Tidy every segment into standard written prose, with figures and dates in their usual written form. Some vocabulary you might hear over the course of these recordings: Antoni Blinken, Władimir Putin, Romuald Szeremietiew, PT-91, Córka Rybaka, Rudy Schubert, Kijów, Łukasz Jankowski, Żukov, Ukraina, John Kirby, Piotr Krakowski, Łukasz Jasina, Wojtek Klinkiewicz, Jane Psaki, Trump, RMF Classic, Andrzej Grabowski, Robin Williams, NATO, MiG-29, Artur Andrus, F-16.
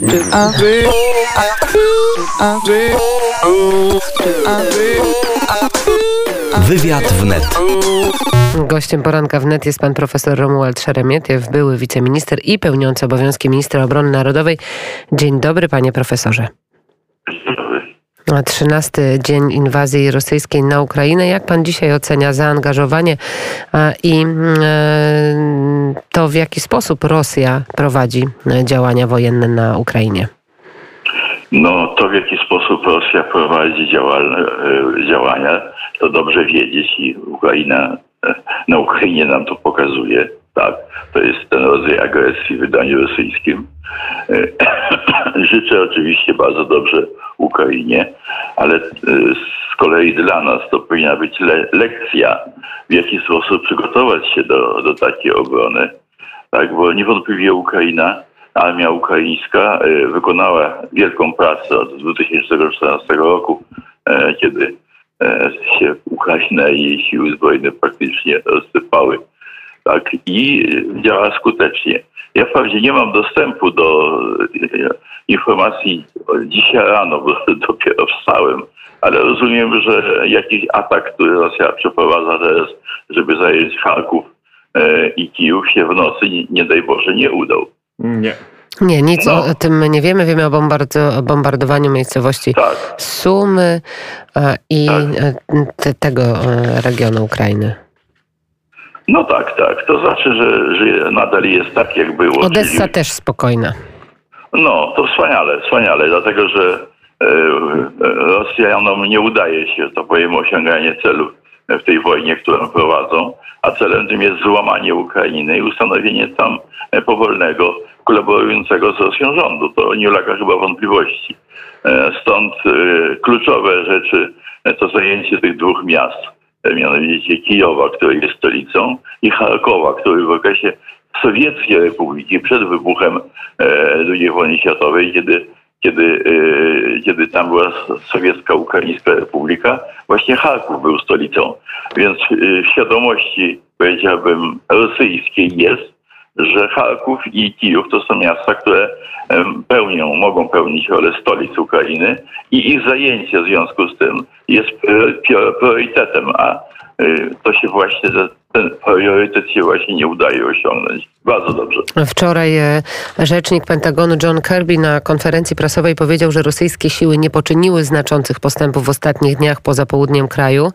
Wywiad wnet. Gościem poranka wnet jest pan profesor Romuald Szeremietiew, były wiceminister i pełniący obowiązki ministra obrony narodowej. Dzień dobry, panie profesorze. 13. dzień inwazji rosyjskiej na Ukrainę. Jak pan dzisiaj ocenia zaangażowanie i to, w jaki sposób Rosja prowadzi działania wojenne na Ukrainie? No to, w jaki sposób Rosja prowadzi działania, to dobrze wiedzieć i na Ukrainie nam to pokazuje. Tak, to jest ten rodzaj agresji w wydaniu rosyjskim. Życzę oczywiście bardzo dobrze Ukrainie, ale z kolei dla nas to powinna być lekcja, w jaki sposób przygotować się do takiej obrony. Tak, bo niewątpliwie armia ukraińska wykonała wielką pracę od 2014 roku, kiedy się Ukraina i jej siły zbrojne praktycznie rozsypały. Tak, i działa skutecznie. Ja wprawdzie nie mam dostępu do informacji dzisiaj rano, bo dopiero wstałem, ale rozumiem, że jakiś atak, który Rosja przeprowadza teraz, żeby zająć Charków i Kijów, się w nocy, nie daj Boże, nie udał. Nie. Nie, nic o tym nie wiemy. Wiemy o bombardowaniu miejscowości Sumy i tego regionu Ukrainy. No tak. To znaczy, że nadal jest tak, jak było. Odessa też spokojna. No, to wspaniale, dlatego że Rosjanom nie udaje się, to powiem, osiąganie celów w tej wojnie, którą prowadzą, a celem tym jest złamanie Ukrainy i ustanowienie tam powolnego, kolaborującego z Rosją rządu. To nie ulega chyba wątpliwości. Stąd kluczowe rzeczy to zajęcie tych dwóch miast. Mianowicie Kijowa, który jest stolicą, i Charkowa, który w okresie Sowieckiej Republiki, przed wybuchem II wojny światowej, kiedy tam była sowiecka Ukraińska Republika, właśnie Charków był stolicą. Więc w świadomości, powiedziałbym, rosyjskiej jest, że Charków i Kijów to są miasta, które mogą pełnić rolę stolic Ukrainy i ich zajęcie w związku z tym jest priorytetem, a to się właśnie, ten priorytet się właśnie nie udaje osiągnąć. Bardzo dobrze. Wczoraj rzecznik Pentagonu John Kirby na konferencji prasowej powiedział, że rosyjskie siły nie poczyniły znaczących postępów w ostatnich dniach poza południem kraju.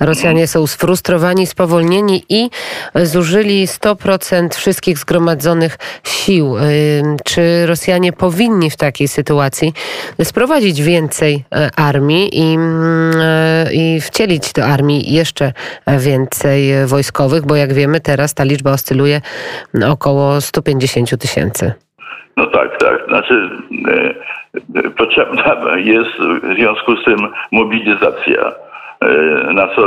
Rosjanie są sfrustrowani, spowolnieni i zużyli 100% wszystkich zgromadzonych sił. Czy Rosjanie powinni w takiej sytuacji sprowadzić więcej armii i wcielić do armii jeszcze więcej wojskowych, bo jak wiemy, teraz ta liczba oscyluje około 150 000. No tak. Znaczy potrzebna jest w związku z tym mobilizacja, na co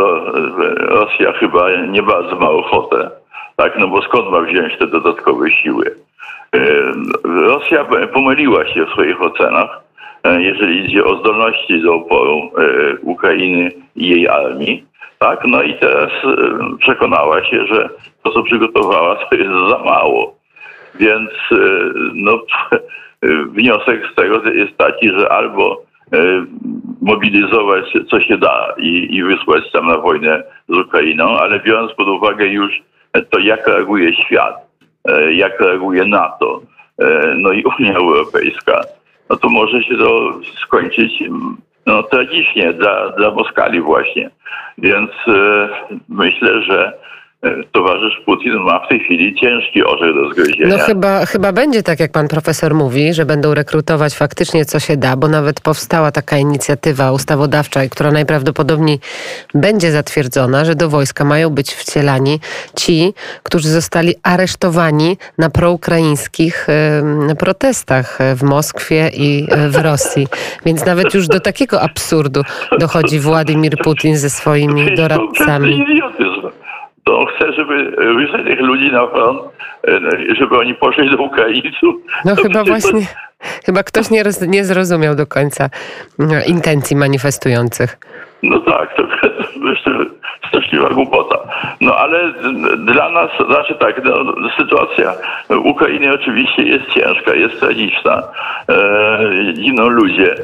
Rosja chyba nie bardzo ma ochotę. Tak, no bo skąd ma wziąć te dodatkowe siły? Rosja pomyliła się w swoich ocenach, jeżeli idzie o zdolności do oporu Ukrainy i jej armii. Tak, no i teraz przekonała się, że to, co przygotowała, to jest za mało. Więc wniosek z tego jest taki, że albo mobilizować, co się da i wysłać tam na wojnę z Ukrainą, ale biorąc pod uwagę już to, jak reaguje świat, jak reaguje NATO, no i Unia Europejska, no to może się to skończyć tragicznie dla Moskali właśnie. Więc myślę, że towarzysz Putin ma w tej chwili ciężki orzech do zgryzienia. No chyba będzie tak, jak pan profesor mówi, że będą rekrutować faktycznie, co się da, bo nawet powstała taka inicjatywa ustawodawcza, która najprawdopodobniej będzie zatwierdzona, że do wojska mają być wcielani ci, którzy zostali aresztowani na proukraińskich protestach w Moskwie i w Rosji. Więc nawet już do takiego absurdu dochodzi Władimir Putin ze swoimi doradcami. On chce, żeby wysłać tych ludzi na front, żeby oni poszli do Ukraińców. No chyba ktoś nie zrozumiał do końca intencji manifestujących. No tak, to straszliwa głupota. No ale dla nas, znaczy tak, no, sytuacja w Ukrainie oczywiście jest ciężka, jest tragiczna. Giną ludzie,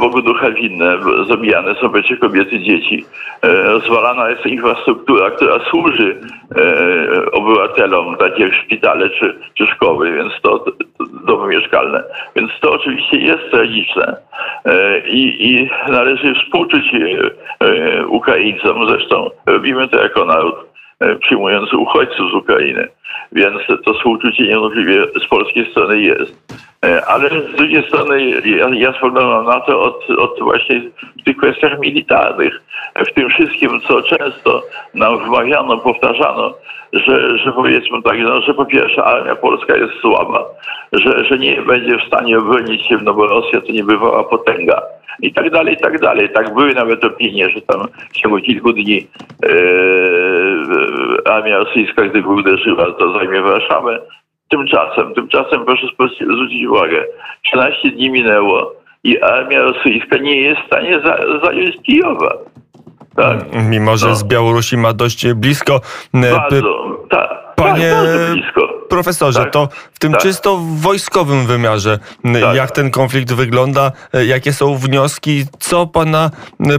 Bogu ducha winne, zabijane są będzie kobiety, dzieci. Rozwalana jest infrastruktura, która służy obywatelom, takie jak szpitale czy szkoły, więc to domy mieszkalne. Więc to oczywiście jest tragiczne. I należy współczuć Ukraińcom, zresztą robimy to jako naród, przyjmując uchodźców z Ukrainy. Więc to współczucie niewątpliwie z polskiej strony jest. Ale z drugiej strony ja spoglądam na to od właśnie w tych kwestiach militarnych, w tym wszystkim, co często nam wmawiano, powtarzano, że powiedzmy tak, no, że po pierwsze armia polska jest słaba, że nie będzie w stanie obronić się, no bo Rosja to niebywała potęga. I tak dalej, i tak dalej. Tak były nawet opinie, że tam w ciągu kilku dni armia rosyjska, gdyby uderzyła, to zajmie Warszawę. Tymczasem proszę zwrócić uwagę, 13 dni minęło i armia rosyjska nie jest w stanie zająć Kijowa. Tak? Mimo, że z Białorusi ma dość blisko. Bardzo, Panie profesorze, tak, to w tym czysto wojskowym wymiarze, jak ten konflikt wygląda, jakie są wnioski, co pana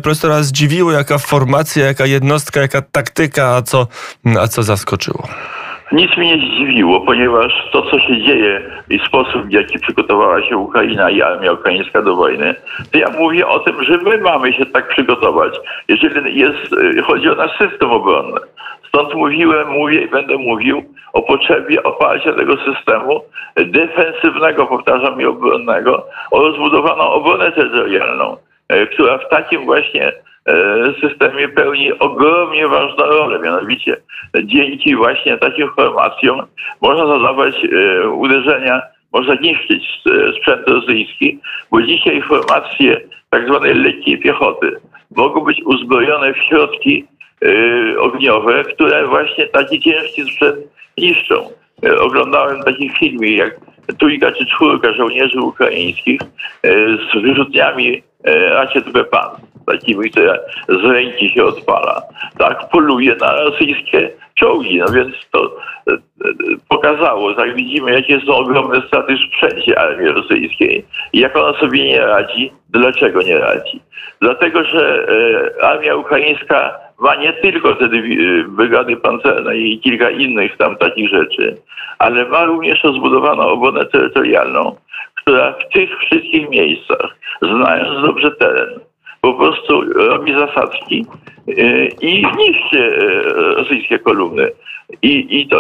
profesora zdziwiło, jaka formacja, jaka jednostka, jaka taktyka, a co zaskoczyło? Nic mnie nie zdziwiło, ponieważ to, co się dzieje i sposób, w jaki przygotowała się Ukraina i armia ukraińska do wojny, to ja mówię o tym, że my mamy się tak przygotować, jeżeli chodzi o nasz system obronny. Stąd mówię i będę mówił o potrzebie oparcia tego systemu defensywnego, powtarzam, i obronnego, o rozbudowaną obronę terytorialną, która w takim właśnie systemie pełni ogromnie ważną rolę. Mianowicie dzięki właśnie takim formacjom można zadawać uderzenia, można niszczyć sprzęt rosyjski, bo dzisiaj formacje tak zwanej lekkiej piechoty mogą być uzbrojone w środki ogniowe, które właśnie taki ciężki sprzęt niszczą. Oglądałem taki filmik jak trójka czy czwórka żołnierzy ukraińskich z wyrzutniami rakiet Bepan, takimi, które z ręki się odpala. Tak poluje na rosyjskie czołgi, no więc to pokazało, tak widzimy, jakie są ogromne straty w sprzęcie armii rosyjskiej i jak ona sobie nie radzi. Dlaczego nie radzi? Dlatego, że armia ukraińska ma nie tylko te brygady pancerne i kilka innych tam takich rzeczy, ale ma również rozbudowaną obronę terytorialną, która w tych wszystkich miejscach, znając dobrze teren, po prostu robi zasadzki i niszczy rosyjskie kolumny. I to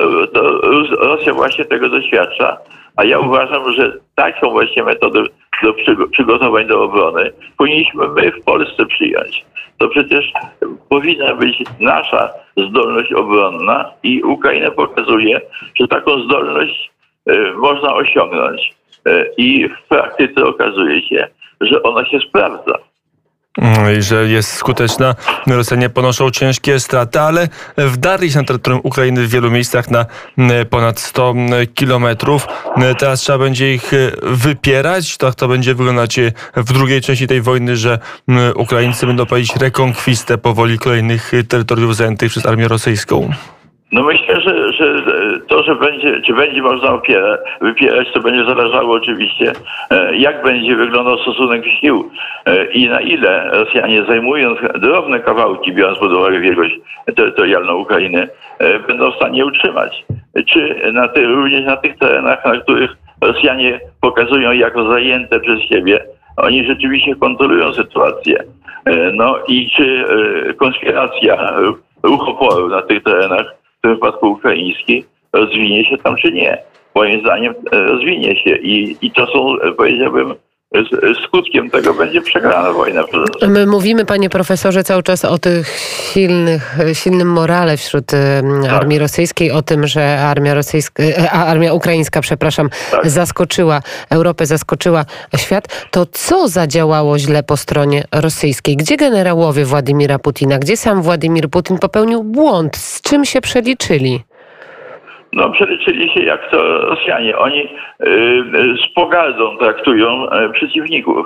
Rosja właśnie tego doświadcza, a ja uważam, że taką właśnie metodę do przygotowań do obrony powinniśmy my w Polsce przyjąć. To przecież powinna być nasza zdolność obronna i Ukraina pokazuje, że taką zdolność można osiągnąć. I w praktyce okazuje się, że ona się sprawdza. I że jest skuteczna. Rosjanie ponoszą ciężkie straty, ale wdarli się na terytorium Ukrainy w wielu miejscach na ponad 100 kilometrów. Teraz trzeba będzie ich wypierać. Tak to będzie wyglądać w drugiej części tej wojny, że Ukraińcy będą prowadzić rekonkwistę powoli kolejnych terytoriów zajętych przez armię rosyjską. No myślę, że to, że będzie można wypierać, to będzie zależało oczywiście, jak będzie wyglądał stosunek sił i na ile Rosjanie, zajmując drobne kawałki, biorąc pod uwagę wielkość terytorialną Ukrainy, będą w stanie utrzymać. Czy również na tych terenach, na których Rosjanie pokazują jako zajęte przez siebie, oni rzeczywiście kontrolują sytuację. No i czy konspiracja, ruch oporu na tych terenach, w tym wypadku ukraiński, rozwinie się tam czy nie. Moim zdaniem rozwinie się i to są, powiedziałbym, skutkiem tego będzie przegrana wojna. My mówimy, panie profesorze, cały czas o tych silnym morale wśród armii rosyjskiej, o tym, że armia ukraińska zaskoczyła Europę, zaskoczyła świat. To co zadziałało źle po stronie rosyjskiej? Gdzie generałowie Władimira Putina? Gdzie sam Władimir Putin popełnił błąd? Z czym się przeliczyli? No przeliczyli się jak to Rosjanie. Oni z pogardą traktują przeciwników.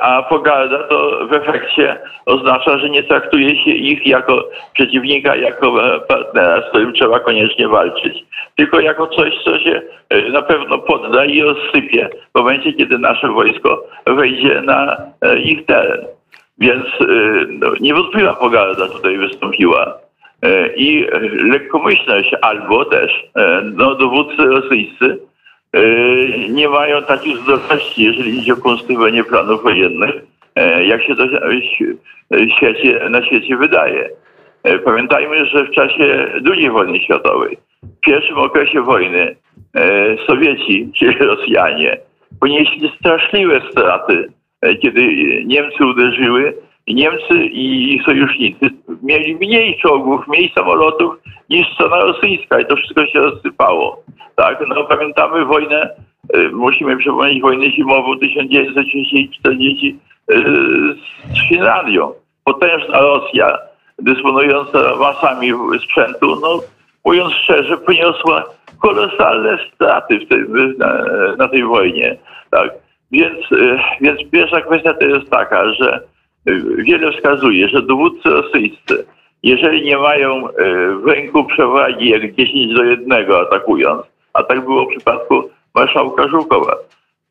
a pogarda to w efekcie oznacza, że nie traktuje się ich jako przeciwnika, jako partnera, z którym trzeba koniecznie walczyć. Tylko jako coś, co się na pewno podda i rozsypie w momencie, kiedy nasze wojsko wejdzie na ich teren. Więc no, niewątpliwa pogarda tutaj wystąpiła. I lekkomyślność albo też no, dowódcy rosyjscy nie mają takich zdolności, jeżeli idzie o konstruowanie planów wojennych, jak się to na świecie wydaje. Pamiętajmy, że w czasie II wojny światowej, w pierwszym okresie wojny Sowieci, czyli Rosjanie, ponieśli straszliwe straty, kiedy Niemcy uderzyły. Niemcy i sojusznicy mieli mniej czołgów, mniej samolotów niż strona rosyjska i to wszystko się rozsypało. Tak? No, pamiętamy wojnę, musimy przypomnieć wojnę zimową 1940 z Finlandią. Potężna Rosja, dysponująca masami sprzętu, no, mówiąc szczerze, poniosła kolosalne straty w na tej wojnie. Tak? Więc pierwsza kwestia to jest taka, że wiele wskazuje, że dowódcy rosyjscy, jeżeli nie mają w ręku przewagi jak 10-1 atakując, a tak było w przypadku marszałka Żukowa,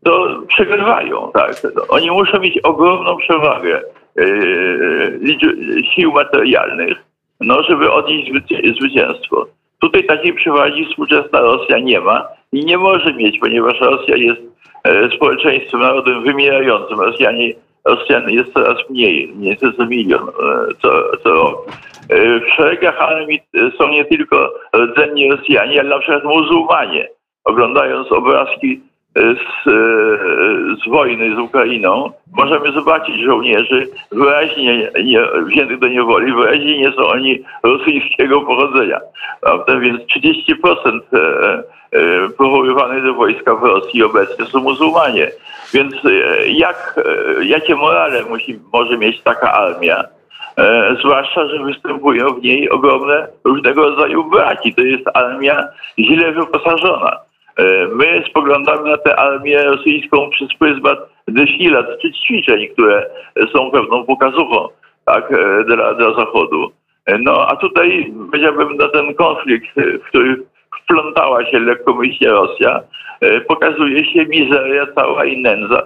to przegrywają. Tak? Oni muszą mieć ogromną przewagę sił materialnych, no, żeby odnieść zwycięstwo. Tutaj takiej przewagi współczesna Rosja nie ma i nie może mieć, ponieważ Rosja jest społeczeństwem, narodem wymierającym. Rosjan jest coraz mniej, nieco co milion co rok. W szeregach armii są nie tylko rdzenni Rosjanie, ale na przykład muzułmanie. Oglądając obrazki z wojny z Ukrainą, możemy zobaczyć żołnierzy wyraźnie wziętych do niewoli, wyraźnie nie są oni rosyjskiego pochodzenia. Prawda? Więc 30% powoływanych do wojska w Rosji obecnie są muzułmanie. Więc jakie morale może mieć taka armia? Zwłaszcza, że występują w niej ogromne różnego rodzaju braki. To jest armia źle wyposażona. My spoglądamy na tę armię rosyjską przez pryzmat defilad czy ćwiczeń, które są pewną pokazówką, tak, dla Zachodu. No a tutaj powiedziałbym, na ten konflikt, w który wplątała się lekkomyślnie Rosja, pokazuje się mizeria cała i nędza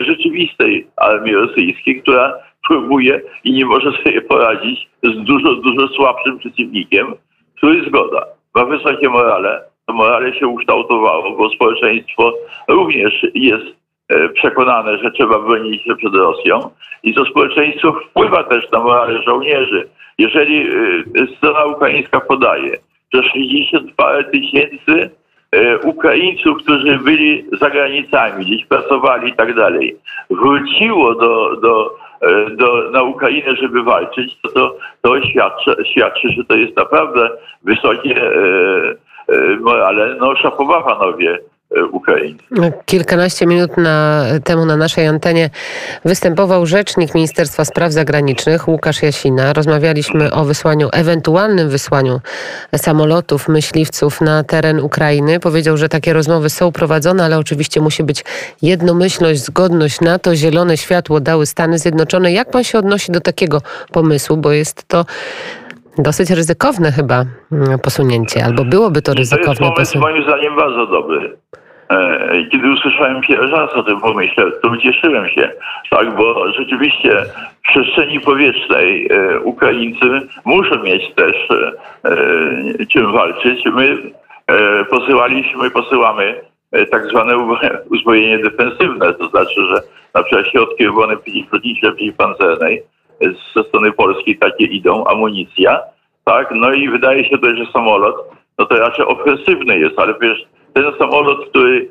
rzeczywistej armii rosyjskiej, która próbuje i nie może sobie poradzić z dużo słabszym przeciwnikiem, który zgoda ma wysokie morale. To morale się ukształtowało, bo społeczeństwo również jest przekonane, że trzeba bronić się przed Rosją i to społeczeństwo wpływa też na morale żołnierzy. Jeżeli strona ukraińska podaje, że 60 parę tysięcy Ukraińców, którzy byli za granicami, gdzieś pracowali i tak dalej, wróciło na Ukrainę, żeby walczyć, to świadczy, że to jest naprawdę wysokie morale. No szapoba, panowie Ukraińcy. Kilkanaście minut temu na naszej antenie występował rzecznik Ministerstwa Spraw Zagranicznych Łukasz Jasina. Rozmawialiśmy o ewentualnym wysłaniu samolotów, myśliwców na teren Ukrainy. Powiedział, że takie rozmowy są prowadzone, ale oczywiście musi być jednomyślność, zgodność NATO, zielone światło dały Stany Zjednoczone. Jak pan się odnosi do takiego pomysłu, bo jest to dosyć ryzykowne chyba posunięcie, albo byłoby to ryzykowne posunięcie. Moim zdaniem bardzo dobry. Kiedy usłyszałem pierwszy raz o tym pomyśle, to ucieszyłem się, tak, bo rzeczywiście w przestrzeni powietrznej Ukraińcy muszą mieć też czym walczyć. My posyłamy tak zwane uzbrojenie defensywne, to znaczy, że na przykład środki obrony przeciwlotnicze, przeciwpancernej ze strony polskiej takie idą, amunicja, tak, no i wydaje się też, że samolot, no to raczej ofensywny jest, ale przecież ten samolot, który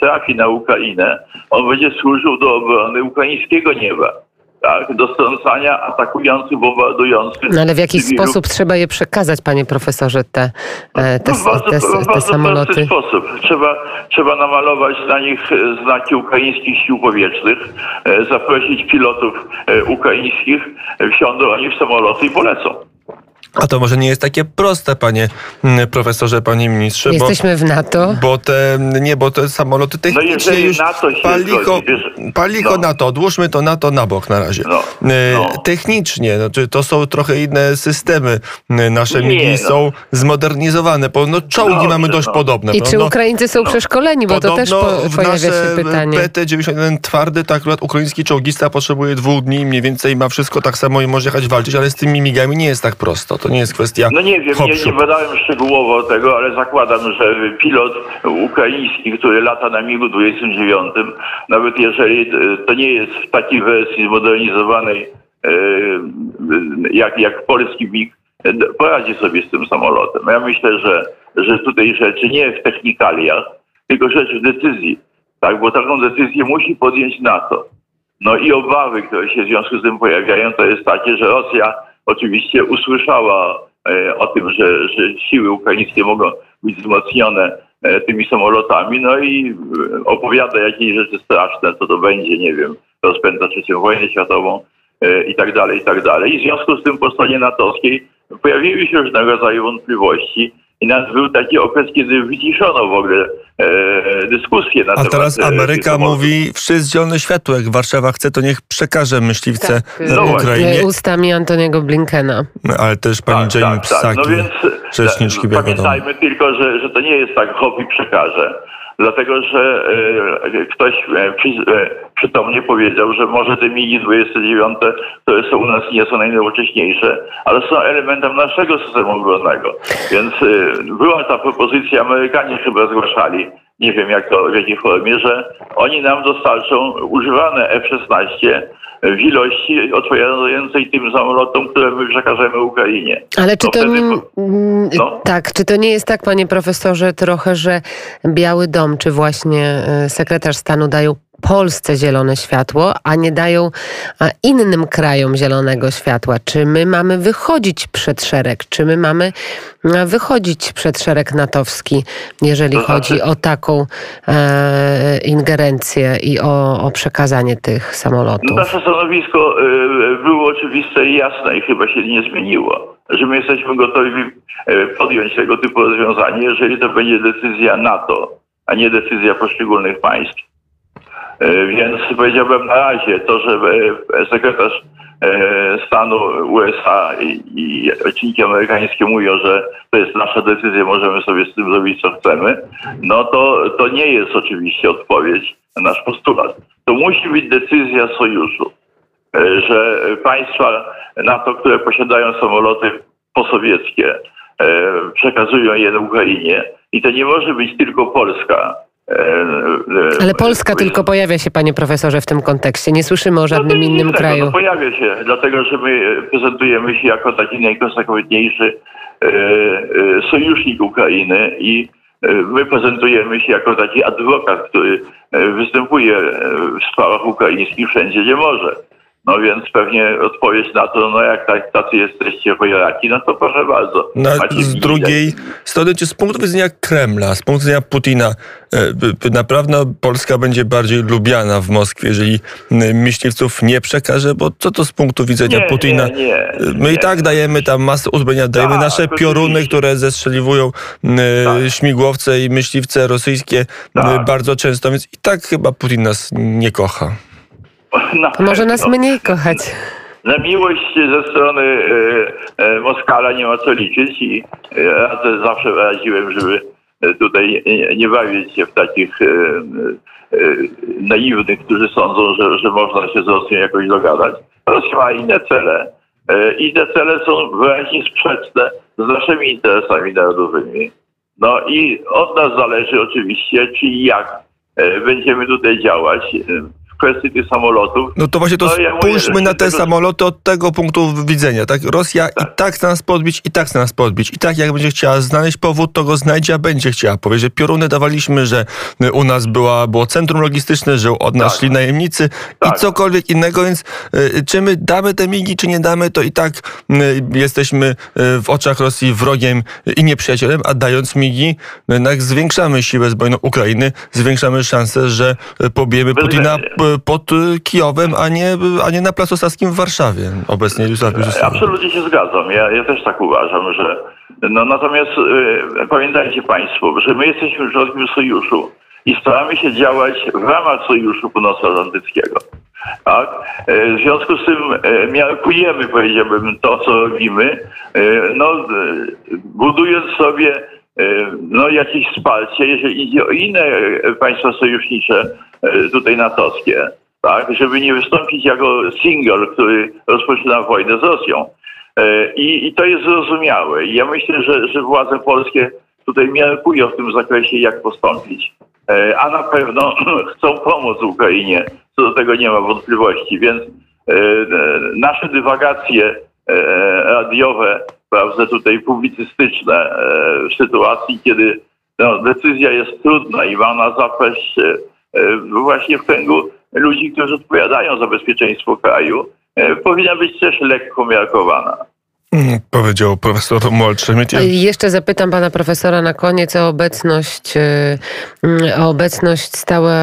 trafi na Ukrainę, on będzie służył do obrony ukraińskiego nieba, tak, do strącania atakujących, bombardujących. No ale w jaki sposób trzeba je przekazać, panie profesorze, te samoloty? W ten sposób. Trzeba namalować na nich znaki ukraińskich sił powietrznych, zaprosić pilotów ukraińskich, wsiądą oni w samoloty i polecą. A to może nie jest takie proste, panie profesorze, panie ministrze. Jesteśmy w NATO. Bo te samoloty technicznie już NATO. Odłóżmy to NATO na bok na razie. Technicznie, to są trochę inne systemy. Nasze migi są zmodernizowane. Czołgi mamy dość podobne. I czy Ukraińcy są przeszkoleni? Bo to też pojawia się pytanie. PT-91 twardy, to akurat ukraiński czołgista potrzebuje 2 dni, mniej więcej ma wszystko tak samo i może jechać walczyć, ale z tymi migami nie jest tak prosto. To nie jest kwestia... nie wiem, nie badałem szczegółowo tego, ale zakładam, że pilot ukraiński, który lata na MiGu 29, nawet jeżeli to nie jest w takiej wersji zmodernizowanej jak polski MiG, poradzi sobie z tym samolotem. Ja myślę, że tutaj rzeczy nie w technikaliach, tylko rzecz w decyzji, tak? Bo taką decyzję musi podjąć NATO. I obawy, które się w związku z tym pojawiają, to jest takie, że Rosja oczywiście usłyszała o tym, że siły ukraińskie mogą być wzmocnione tymi samolotami, i opowiada jakieś rzeczy straszne, co to będzie, nie wiem, rozpędza III wojnę światową i tak dalej, i tak dalej. I w związku z tym po stronie natowskiej pojawiły się różnego rodzaju wątpliwości i nas był taki okres, kiedy wyciszono w ogóle dyskusję na temat... A teraz Ameryka mówi, wszyscy zielone światło, jak Warszawa chce, to niech przekaże myśliwce Ukrainie. Ustami Antoniego Blinkena. Ale też pani Jane Psaki, rzeczniczki Białego Domu. Pamiętajmy tylko, że to nie jest tak hop i przekaże. Dlatego, że ktoś przytomnie powiedział, że może te MiG-29, które są u nas, nie są najnowocześniejsze, ale są elementem naszego systemu obronnego. Więc była ta propozycja, Amerykanie chyba zgłaszali, nie wiem jak to, w jakiej formie, że oni nam dostarczą używane F-16 w ilości odpowiadającej tym samolotom, które my przekażemy Ukrainie. Ale czy to czy to nie jest tak, panie profesorze, trochę, że Biały Dom, czy właśnie sekretarz stanu dają Polsce zielone światło, a nie dają innym krajom zielonego światła? Czy my mamy wychodzić przed szereg? Czy my mamy wychodzić przed szereg natowski, jeżeli chodzi o taką ingerencję i o przekazanie tych samolotów? Nasze stanowisko było oczywiste i jasne i chyba się nie zmieniło, że my jesteśmy gotowi podjąć tego typu rozwiązanie, jeżeli to będzie decyzja NATO, a nie decyzja poszczególnych państw. Więc powiedziałbym na razie to, że sekretarz stanu USA i odcinki amerykańskie mówią, że to jest nasza decyzja, możemy sobie z tym zrobić co chcemy, to nie jest oczywiście odpowiedź na nasz postulat. To musi być decyzja sojuszu, że państwa NATO, które posiadają samoloty posowieckie, przekazują je Ukrainie i to nie może być tylko Polska. Ale Polska tylko pojawia się, panie profesorze, w tym kontekście. Nie słyszymy o żadnym innym kraju. Pojawia się, dlatego że my prezentujemy się jako taki najkonsekwentniejszy sojusznik Ukrainy i my prezentujemy się jako taki adwokat, który występuje w sprawach ukraińskich wszędzie, gdzie może. Więc pewnie odpowiedź na to, jak tacy jesteście wojaki, to proszę bardzo. Z drugiej strony, czy z punktu widzenia Kremla, z punktu widzenia Putina, naprawdę Polska będzie bardziej lubiana w Moskwie, jeżeli myśliwców nie przekaże, bo co to z punktu widzenia Putina? I tak dajemy tam masę uzbrojenia, dajemy nasze pioruny, które zestrzeliwują śmigłowce i myśliwce rosyjskie bardzo często, więc i tak chyba Putin nas nie kocha. Może nas mniej kochać. Na miłość ze strony Moskala nie ma co liczyć i zawsze radziłem, żeby tutaj nie bawić się w takich naiwnych, którzy sądzą, że można się z Rosją jakoś dogadać. Rosja ma inne cele. I te cele są wyraźnie sprzeczne z naszymi interesami narodowymi. I od nas zależy oczywiście, czy i jak będziemy tutaj działać. Kwestii tych samolotów. To właśnie spójrzmy na te samoloty od tego punktu widzenia. Tak? Rosja i tak chce nas podbić, i tak chce nas podbić. I tak jak będzie chciała znaleźć powód, to go znajdzie, a będzie chciała powiedzieć, że pioruny dawaliśmy, że u nas było centrum logistyczne, że od nas szli najemnicy i cokolwiek innego, więc czy my damy te migi, czy nie damy, to i tak jesteśmy w oczach Rosji wrogiem i nieprzyjacielem, a dając migi, jednak zwiększamy siłę zbrojną Ukrainy, zwiększamy szansę, że pobijemy Putina pod Kijowem, a nie na Placu Saskim w Warszawie obecnie. Absolutnie się zgadzam. Ja też tak uważam, że... No natomiast pamiętajcie państwo, że my jesteśmy w żadnym sojuszu i staramy się działać w ramach Sojuszu Północnoatlantyckiego. Tak? W związku z tym miarkujemy, powiedziałbym, to, co robimy, budując sobie jakieś wsparcie, jeżeli idzie o inne państwa sojusznicze tutaj natowskie, tak? Żeby nie wystąpić jako singol, który rozpoczyna wojnę z Rosją. I to jest zrozumiałe. Ja myślę, że władze polskie tutaj miarkują w tym zakresie, jak postąpić. A na pewno chcą pomóc Ukrainie. Co do tego nie ma wątpliwości. Więc nasze dywagacje radiowe, prawda, tutaj publicystyczne, w sytuacji, kiedy decyzja jest trudna i ma ona zapaść właśnie w kręgu ludzi, którzy odpowiadają za bezpieczeństwo kraju, powinna być też lekko miarkowana. Powiedział profesor Romuald Szeremietiew. Jeszcze zapytam pana profesora na koniec o obecność stała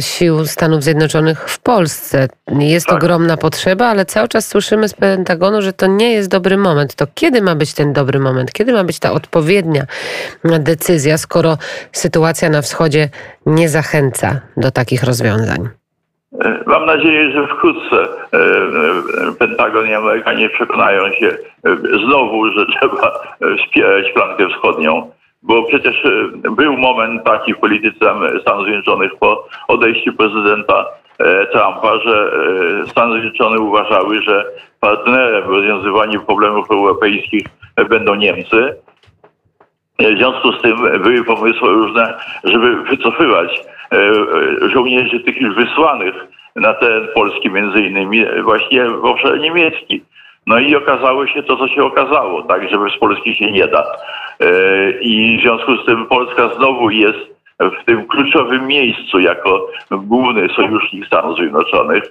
sił Stanów Zjednoczonych w Polsce. Jest ogromna potrzeba, ale cały czas słyszymy z Pentagonu, że to nie jest dobry moment. To kiedy ma być ten dobry moment? Kiedy ma być ta odpowiednia decyzja, skoro sytuacja na wschodzie nie zachęca do takich rozwiązań? Mam nadzieję, że wkrótce Pentagon i Amerykanie przekonają się znowu, że trzeba wspierać flankę wschodnią, bo przecież był moment taki w polityce Stanów Zjednoczonych po odejściu prezydenta Trumpa, że Stany Zjednoczone uważały, że partnerem w rozwiązywaniu problemów europejskich będą Niemcy. W związku z tym były pomysły różne, żeby wycofywać żołnierzy tych już wysłanych na teren Polski, między innymi właśnie w obszarze niemieckim. No i okazało się to, co się okazało, tak, że bez Polski się nie da. I w związku z tym Polska znowu jest w tym kluczowym miejscu jako główny sojusznik Stanów Zjednoczonych.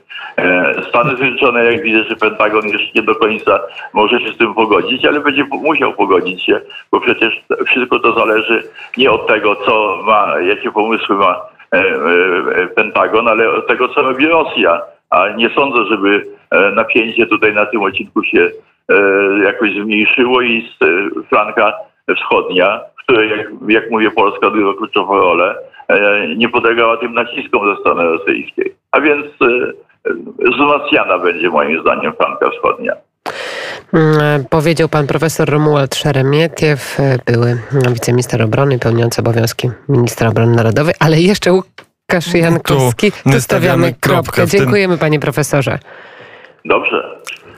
Stany Zjednoczone, jak widzę, że Pentagon jeszcze nie do końca może się z tym pogodzić, ale będzie musiał pogodzić się, bo przecież wszystko to zależy nie od tego, jakie pomysły ma Pentagon, ale od tego, co robi Rosja. A nie sądzę, żeby napięcie tutaj na tym odcinku się jakoś zmniejszyło i flanka wschodnia, które, jak mówię, Polska odgrywa kluczową rolę, nie podlegała tym naciskom ze strony rosyjskiej. A więc wzmacniana będzie moim zdaniem flanka wschodnia. Powiedział pan profesor Romuald Szeremietiew, były wiceminister obrony, pełniący obowiązki ministra obrony narodowej, ale jeszcze Łukasz Jankowski. Tu stawiamy kropkę. Dziękujemy, panie profesorze. Dobrze.